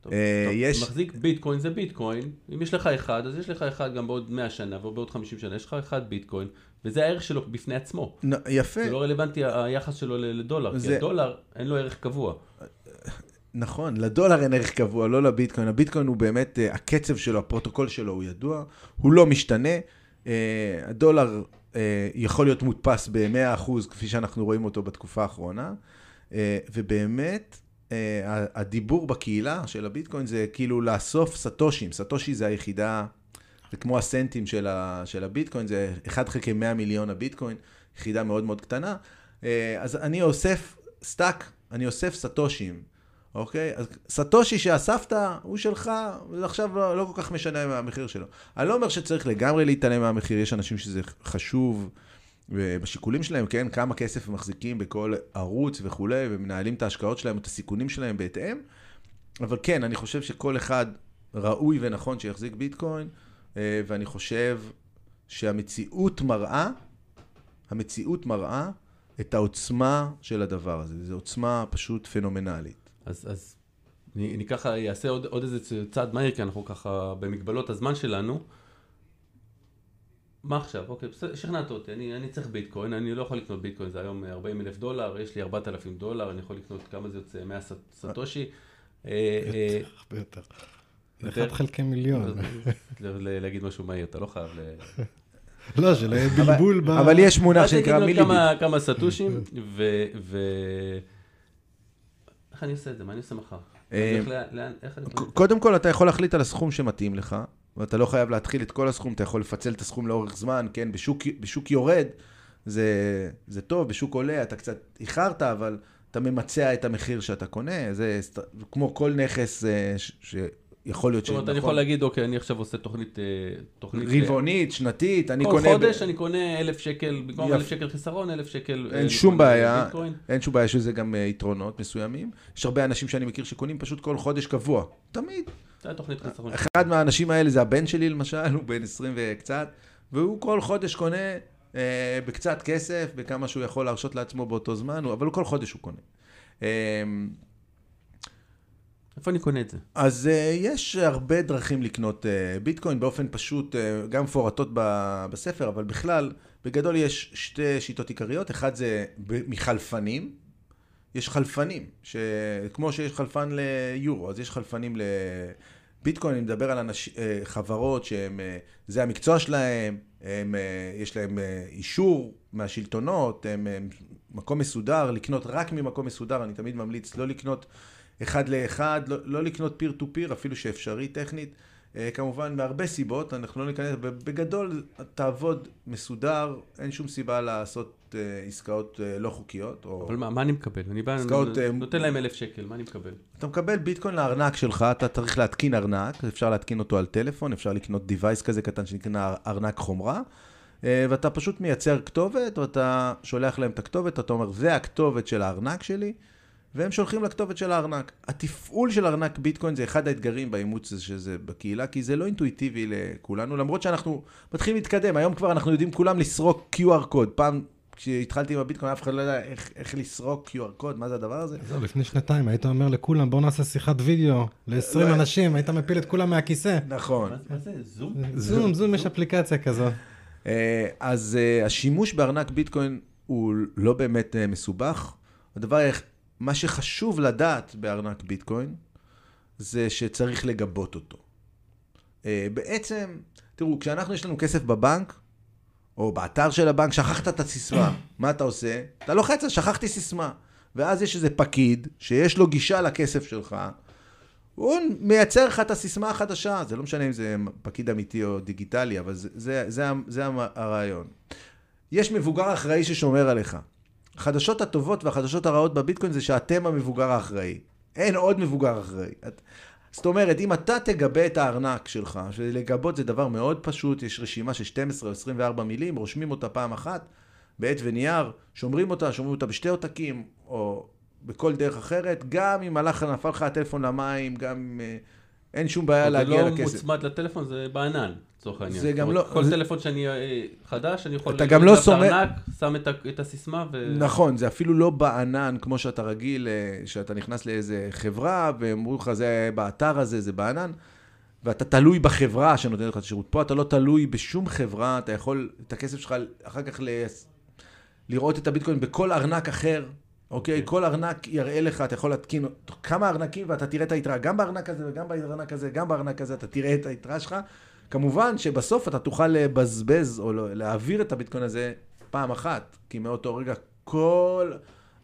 טוב, יש... מחזיק ביטקוין זה ביטקוין, אם יש לך אחד, אז יש לך אחד גם בעוד מאה שנה, ובעוד חמישים שנה, יש לך אחד ביטקוין, וזה הערך שלו בפני עצמו. יפה. זה לא רלוונטי היחס שלו לדולר, זה... כי הדולר אין לו ערך קבוע. נכון, לדולר אין ערך קבוע, לא לביטקוין. הביטקוין הוא באמת, הקצב שלו, הפרוטוקול שלו הוא ידוע, הוא לא משתנה, הדולר יכול להיות מודפס ב-מאה אחוז, כפי שאנחנו רואים אותו בתקופה האחרונה, ובאמת הדיבור בקהילה של הביטקוין זה כאילו לאסוף סטושים, סטושי זה היחידה, זה כמו הסנטים של הביטקוין, זה אחד חלקי מאה מיליון הביטקוין, יחידה מאוד מאוד קטנה, אז אני אוסף סטאק, אני אוסף סטושים, אוקיי? אז סטושי שאספת הוא שלך, ועכשיו לא, לא כל כך משנה מהמחיר שלו. אני לא אומר שצריך לגמרי להתעלם מהמחיר, יש אנשים שזה חשוב בשיקולים שלהם, כן? כמה כסף הם מחזיקים בכל ערוץ וכו', ומנהלים את ההשקעות שלהם, את הסיכונים שלהם בהתאם. אבל כן, אני חושב שכל אחד ראוי ונכון שיחזיק ביטקוין, ואני חושב שהמציאות מראה, המציאות מראה את העוצמה של הדבר הזה. זו עוצמה פשוט פנומנלית. אז, אז אני, אני ככה אעשה עוד, עוד איזה צעד מהיר, כי אנחנו ככה במגבלות הזמן שלנו. מה עכשיו? אוקיי, שכנעת אותי, אני, אני צריך ביטקוין, אני לא יכול לקנות ביטקוין, זה היום ארבעים אלף דולר, יש לי ארבעת אלפים דולר, אני יכול לקנות כמה זה יוצא, מאה סטושי. יותר, יותר. אחד חלקי מיליון. להגיד משהו מהיר, אתה לא חייב ל... לא, של בלבול. אבל יש מונח שנקרא מיליביט. כמה סטושים, ו... איך אני עושה את זה? מה אני עושה מחר? קודם כל, אתה יכול להחליט על הסכום שמתאים לך, ואתה לא חייב להתחיל את כל הסכום, אתה יכול לפצל את הסכום לאורך זמן, כן? בשוק יורד, זה טוב, בשוק עולה, אתה קצת איחרת, אבל אתה ממצע את המחיר שאתה קונה, זה כמו כל נכס ש... יכול להיות שנכון. זאת אומרת, אני יכול להגיד, אוקיי, אני עכשיו עושה תוכנית... רבעונית, שנתית, אני קונה... כל חודש אני קונה אלף שקל, בגלל אלף שקל חיסרון, אלף שקל... אין שום בעיה, אין שום בעיה שזה גם יתרונות מסוימים. יש הרבה אנשים שאני מכיר שקונים פשוט כל חודש קבוע. תמיד. זה התוכנית חיסרון. אחד מהאנשים האלה זה הבן שלי למשל, הוא בן עשרים וקצת, והוא כל חודש קונה בקצת כסף, בכמה שהוא יכול להרשות לעצמו באותו זמן, אבל כל חודש הוא קונה. איפה אני קונה את זה? אז uh, יש הרבה דרכים לקנות uh, ביטקוין באופן פשוט, uh, גם פורטות ב- בספר, אבל בכלל, בגדול יש שתי שיטות עיקריות, אחד זה ב- מחלפנים, יש חלפנים, ש- כמו שיש חלפן ליורו, אז יש חלפנים לביטקוין, אני מדבר על אנש- uh, חברות שהם, uh, זה המקצוע שלהם, הם, uh, יש להם uh, אישור מהשלטונות, הם uh, מקום מסודר, לקנות רק ממקום מסודר, אני תמיד ממליץ לא לקנות, אחד לאחד, לא, לא לקנות פיר טו פיר, אפילו שאפשרי טכנית, כמובן מהרבה סיבות, אנחנו לא ניכנס, בגדול תעבוד מסודר, אין שום סיבה לעשות עסקאות לא חוקיות. או... אבל מה, מה אני מקבל? אני בא, עסקאות, נותן להם אלף שקל, מה אני מקבל? אתה מקבל ביטקוין לארנק שלך, אתה צריך להתקין ארנק, אפשר להתקין אותו על טלפון, אפשר לקנות דיווייס כזה קטן שנקרא ארנק חומרה, ואתה פשוט מייצר כתובת, ואתה שולח להם את הכתובת, אתה אומר, זה הכתובת של הארנק שלי, והם שולחים לכתובת של הארנק. התפעול של ארנק ביטקוין זה אחד האתגרים באימוץ שזה בקהילה, כי זה לא אינטואיטיבי לכולנו, למרות שאנחנו מתחילים להתקדם. היום כבר אנחנו יודעים כולם לסרוק קיו אר קוד. פעם כשהתחלתי עם הביטקוין, אף אחד לא יודע איך, איך לסרוק קיו אר קוד, מה זה הדבר הזה? זהו, לפני שנתיים היית אומר לכולם, בואו נעשה שיחת וידאו ל-עשרים אנשים, היית מפיל את כולם מהכיסא. נכון. מה זה? זום? זום, זום, יש אפליקציה כזו. אז השימוש בארנק ביטקוין הוא לא באמת מסובך. הדבר מה שחשוב לדעת בארנק ביטקוין, זה שצריך לגבות אותו. בעצם, תראו, כשאנחנו יש לנו כסף בבנק, או באתר של הבנק, שכחת את הסיסמה. מה אתה עושה? אתה לוחץ, שכחתי סיסמה. ואז יש איזה פקיד, שיש לו גישה לכסף שלך, הוא מייצר לך את הסיסמה החדשה. זה לא משנה אם זה פקיד אמיתי או דיגיטלי, אבל זה, זה, זה, זה הרעיון. יש מבוגר אחראי ששומר עליך. החדשות הטובות והחדשות הרעות בביטקוין זה שאתם המבוגר האחראי. אין עוד מבוגר אחראי. זאת אומרת, אם אתה תגבה את הארנק שלך, שלגבות זה דבר מאוד פשוט, יש רשימה של שתים עשרה או עשרים וארבע מילים, רושמים אותה פעם אחת, בעת ונייר, שומרים אותה, שומרים אותה בשתי עותקים, או בכל דרך אחרת, גם אם הלך נפל לך הטלפון למים, גם אין שום בעיה להגיע לכסף. זה לא מוצמד לטלפון, זה בענן. זה גם לא... כל טלפון שאני חדש, אני יכול... אתה גם לא סומר... שם את הסיסמה ו... נכון, זה אפילו לא בענן, כמו שאתה רגיל, שאתה נכנס לאיזה חברה, ואמרו לך, זה באתר הזה, זה בענן, ואתה תלוי בחברה שנותנת לך שירות. פה אתה לא תלוי בשום חברה, אתה יכול את הכסף שלך אחר כך לראות את הביטקוין בכל ארנק אחר, אוקיי? כל ארנק יראה לך, אתה יכול להתקין כמה ארנקים, ואתה תראה את היתרה, גם בארנק הזה, וגם בארנק הזה, גם בארנק הזה, אתה תראה את היתרה שלך. כמובן שבסוף אתה תוכל לבזבז או להעביר את הביטקוין הזה פעם אחת, כי מאותו רגע כל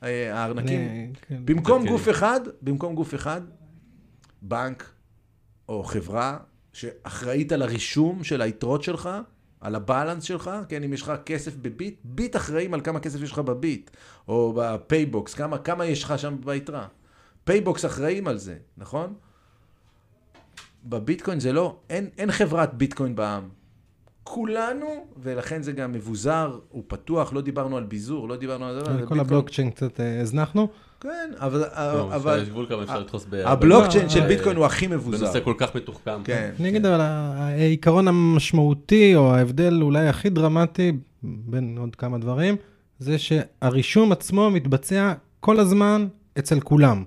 הארנקים, במקום גוף אחד, במקום גוף אחד, בנק או חברה שאחראית על הרישום של היתרות שלך, על הבאלנס שלך, כן, אם יש לך כסף בביט, ביט אחראים על כמה כסף יש לך בביט, או בפייבוקס, כמה, כמה יש לך שם ביתרה. פייבוקס אחראים על זה, נכון? בביטקוין זה לא, אין, אין חברת ביטקוין בעם. כולנו, ולכן זה גם מבוזר, הוא פתוח, לא דיברנו על ביזור, לא דיברנו על זה. כל הבלוקצ'יין קצת הזנחנו. כן, אבל... אבל... יש גבול כמה אפשר לתחוס ב... הבלוקצ'יין של ביטקוין הוא הכי מבוזר. בנושא כל כך מתוחכם. כן. אני אגיד, אבל העיקרון המשמעותי, או ההבדל אולי הכי דרמטי, בין עוד כמה דברים, זה שהרישום עצמו מתבצע כל הזמן אצל כולם.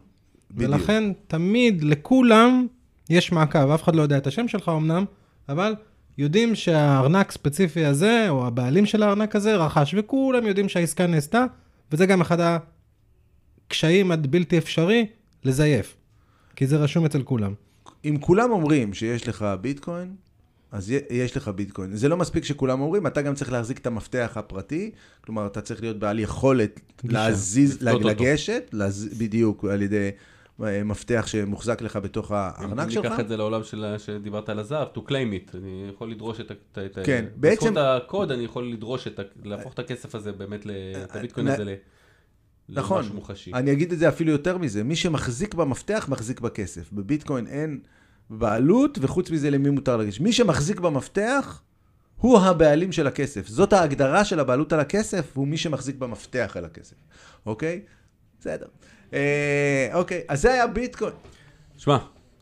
ולכן תמיד לכולם יש מעקב. אף אחד לא יודע את השם שלך אמנם, אבל... יודעים שהארנק ספציפי הזה, או הבעלים של הארנק הזה, רכש, וכולם יודעים שהעסקה נעשתה, וזה גם אחד הקשיים עד בלתי אפשרי לזייף, כי זה רשום אצל כולם. אם כולם אומרים שיש לך ביטקוין, אז יש לך ביטקוין. זה לא מספיק שכולם אומרים, אתה גם צריך להחזיק את המפתח הפרטי, כלומר, אתה צריך להיות בעל יכולת להזיז, לגשת, בדיוק על ידי... מפתח שמוחזק לך בתוך הארנק שלך. אני אקח את זה לעולם שדיברת על הזהב, to claim it, אני יכול לדרוש את ה... כן, בעצם... בזכות הקוד אני יכול לדרוש, להפוך את הכסף הזה באמת, את הביטקוין הזה למשהו מוחשי. נכון, אני אגיד את זה אפילו יותר מזה, מי שמחזיק במפתח מחזיק בכסף, בביטקוין אין בעלות, וחוץ מזה למי מותר לגשת. מי שמחזיק במפתח הוא הבעלים של הכסף, זאת ההגדרה של הבעלות על הכסף, הוא מי שמחזיק במפתח על הכסף, אוקיי? בסדר. אוקיי, אז זה היה ביטקוין. שמע,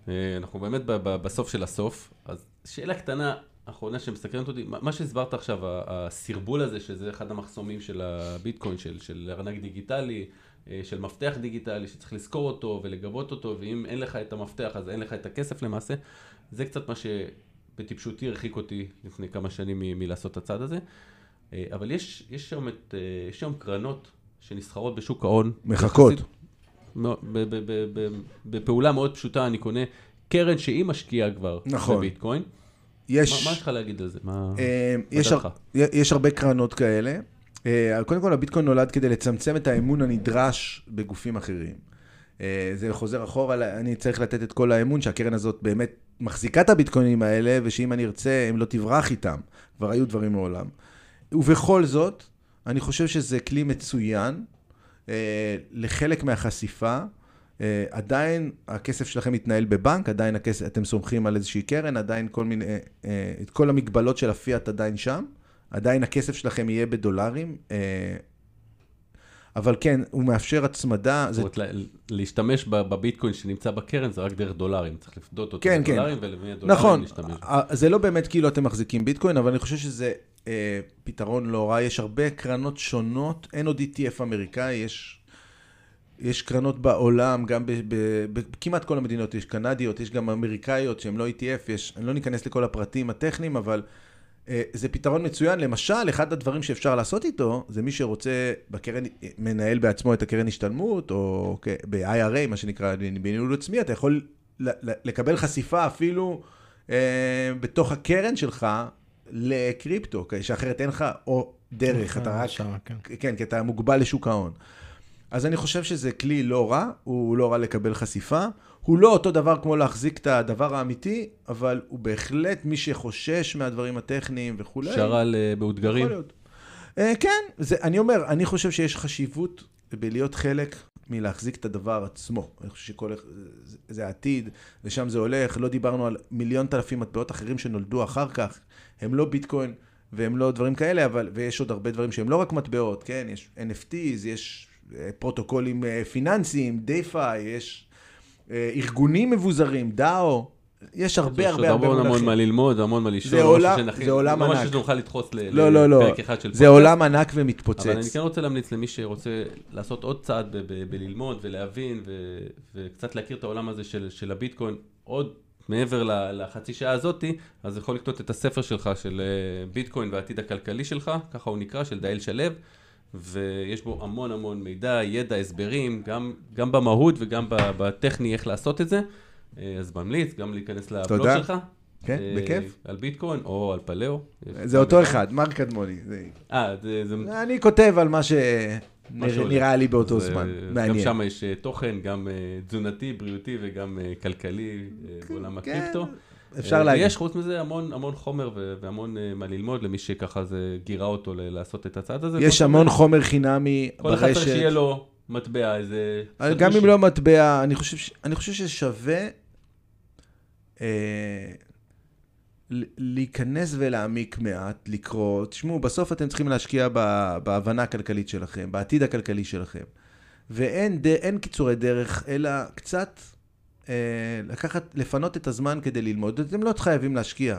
אנחנו באמת בסוף של הסוף, אז שאלה קטנה, האחרונה שמסקרנת אותי, מה שהסברת עכשיו, הסרבול הזה, שזה אחד המחסומים של הביטקוין, של ארנק דיגיטלי, של מפתח דיגיטלי, שצריך לזכור אותו ולגבות אותו, ואם אין לך את המפתח, אז אין לך את הכסף למעשה, זה קצת מה שבטיפשותי הרחיק אותי לפני כמה שנים מלעשות את הצעד הזה, אבל יש שם קרנות שנסחרות בשוק ההון. מחכות. בפעולה מאוד פשוטה אני קונה קרן שהיא משקיעה כבר בביטקוין. יש... מה יש לך להגיד על זה? יש הרבה קרנות כאלה. קודם כל, הביטקוין נולד כדי לצמצם את האמון הנדרש בגופים אחרים. זה חוזר אחורה, אני צריך לתת את כל האמון שהקרן הזאת באמת מחזיקה את הביטקוינים האלה, ושאם אני ארצה, הם לא תברח איתם. כבר היו דברים מעולם. ובכל זאת, אני חושב שזה כלי מצוין, אה, לחלק מהחשיפה, אה, עדיין הכסף שלכם מתנהל בבנק, עדיין הכסף, אתם סומכים על איזושהי קרן, עדיין כל מיני, אה, אה, את כל המגבלות של הפיאט עדיין שם, עדיין הכסף שלכם יהיה בדולרים, אה, אבל כן, הוא מאפשר הצמדה. זאת אומרת, זה... להשתמש בביטקוין שנמצא בקרן, זה רק דרך דולרים, צריך לפדות אותו כן, דולרים, כן. ולמי הדולרים נכון, להשתמש. נכון, זה לא באמת כאילו אתם מחזיקים ביטקוין, אבל אני חושב שזה... פתרון לא רע, יש הרבה קרנות שונות, אין עוד אי טי אף אמריקאי, יש, יש קרנות בעולם, גם ב, ב, ב, כמעט כל המדינות, יש קנדיות, יש גם אמריקאיות שהן לא אי טי אף, יש, אני לא ניכנס לכל הפרטים הטכניים, אבל אה, זה פתרון מצוין, למשל, אחד הדברים שאפשר לעשות איתו, זה מי שרוצה בקרן, מנהל בעצמו את הקרן השתלמות, או ב-איי אר איי, מה שנקרא, בניהול עצמי, אתה יכול לקבל חשיפה אפילו אה, בתוך הקרן שלך, לקריפטו, שאחרת אין לך או דרך, אתה רק, כן, כי אתה מוגבל לשוק ההון. אז אני חושב שזה כלי לא רע, הוא לא רע לקבל חשיפה, הוא לא אותו דבר כמו להחזיק את הדבר האמיתי, אבל הוא בהחלט מי שחושש מהדברים הטכניים וכו'. שרל באותגרים. כן, אני אומר, אני חושב שיש חשיבות בלהיות חלק מלהחזיק את הדבר עצמו. אני חושב שכל... זה העתיד, ושם זה הולך, לא דיברנו על מיליון תלפים מטבעות אחרים שנולדו אחר כך, הם לא ביטקוין והם לא דברים כאלה, אבל, ויש עוד הרבה דברים שהם לא רק מטבעות, כן? יש אן אף טיז, יש פרוטוקולים פיננסיים, די-פיי, יש ארגונים מבוזרים, דאו, יש הרבה הרבה הרבה מונחים. המון מה ללמוד, המון מה לשאול. זה עולם ענק. ממש שנוכל לדחוס לפרק אחד של פרק. זה עולם ענק ומתפוצץ. אבל אני כן רוצה להמליץ למי שרוצה לעשות עוד צעד בללמוד ולהבין, וקצת להכיר את העולם הזה של הביטקוין, עוד מעבר לחצי שעה הזאת, אז יכול לקנות את הספר שלך, של ביטקוין והעתיד הכלכלי שלך, ככה הוא נקרא, של דאל שלו, ויש בו המון המון מידע, ידע, הסברים, גם במהות וגם בטכני איך לעשות את זה. אז ממליץ גם להיכנס לבלוג שלך. כן, בכיף. על ביטקוין או על פלאו. זה אותו אחד, מרקדמוני. אני כותב על מה שנראה לי באותו זמן. גם שם יש תוכן, גם תזונתי, בריאותי וגם כלכלי בעולם הקריפטו. אפשר להגיד. יש חוץ מזה המון חומר והמון מה ללמוד למי שככה זה גירה אותו לעשות את הצעד הזה. יש המון חומר חינמי ברשת. כל אחד שיהיה לו... מטבע, איזה... גם אם לא מטבע, אני חושב, ש... אני חושב ששווה אה, להיכנס ולהעמיק מעט, לקרוא. תשמעו, בסוף אתם צריכים להשקיע ב... בהבנה הכלכלית שלכם, בעתיד הכלכלי שלכם. ואין ד... אין קיצורי דרך, אלא קצת אה, לקחת, לפנות את הזמן כדי ללמוד. אתם לא חייבים להשקיע.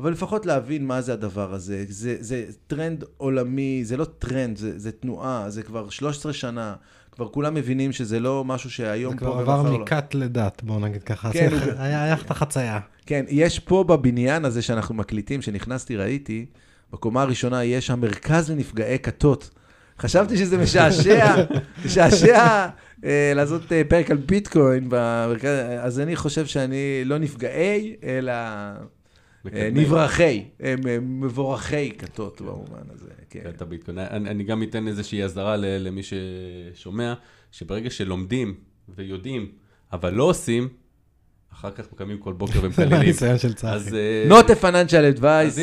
אבל לפחות להבין מה זה הדבר הזה. זה, זה טרנד עולמי, זה לא טרנד, זה, זה תנועה, זה כבר שלוש עשרה שנה, כבר כולם מבינים שזה לא משהו שהיום פה... זה כבר עבר מכת לדת, בואו נגיד ככה. כן, זה... היה הלכת חצייה. כן, יש פה בבניין הזה שאנחנו מקליטים, שנכנסתי, ראיתי, בקומה הראשונה יש המרכז לנפגעי כתות. חשבתי שזה משעשע, משעשע אה, לעשות אה, פרק על ביטקוין במרכז, אז אני חושב שאני לא נפגעי, אלא... נברחי, הם מבורחי כתות במובן הזה. כת הביטקוין. אני גם אתן איזושהי עזרה למי ששומע, שברגע שלומדים ויודעים, אבל לא עושים, אחר כך מקמים כל בוקר ומקללים. הניסיון של צחי. Not a financial advice. אז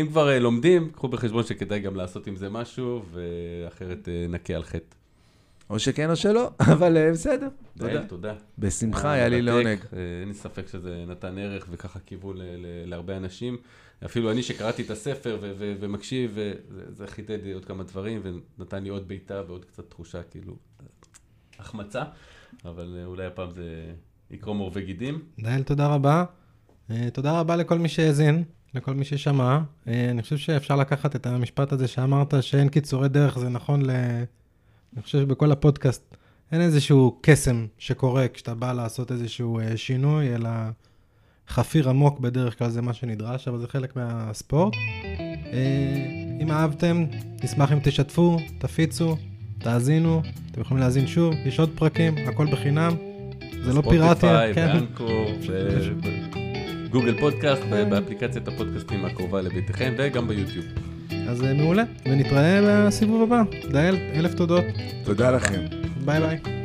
אם כבר לומדים, קחו בחשבון שכדאי גם לעשות עם זה משהו, ואחרת נקה על חטא. או שכן או שלא, אבל בסדר. דייל, תודה. בשמחה, היה לי לעונג. אין לי ספק שזה נתן ערך וככה כיוון להרבה אנשים. אפילו אני שקראתי את הספר ומקשיב, זה חידד לי עוד כמה דברים, ונתן לי עוד ביתה ועוד קצת תחושה, כאילו, החמצה. אבל אולי הפעם זה יקרום עור וגידים. דייל, תודה רבה. תודה רבה לכל מי שהאזין, לכל מי ששמע. אני חושב שאפשר לקחת את המשפט הזה שאמרת, שאין קיצורי דרך, זה נכון ל... אני חושב שבכל הפודקאסט אין איזשהו קסם שקורה כשאתה בא לעשות איזשהו שינוי, אלא חפיר עמוק בדרך כלל זה מה שנדרש, אבל זה חלק מהספורט. אם אהבתם, נשמח אם תשתפו, תפיצו, תאזינו, אתם יכולים להאזין שוב, יש עוד פרקים, הכל בחינם, זה לא פיראטיה. ספוטיפיי, באנקור, גוגל פודקאסט, באפליקציית הפודקאסטים הקרובה לביתכם וגם ביוטיוב. אז מעולה, ונתראה בסיבוב הבא. דייל, אלף תודות. תודה לכם. ביי ביי.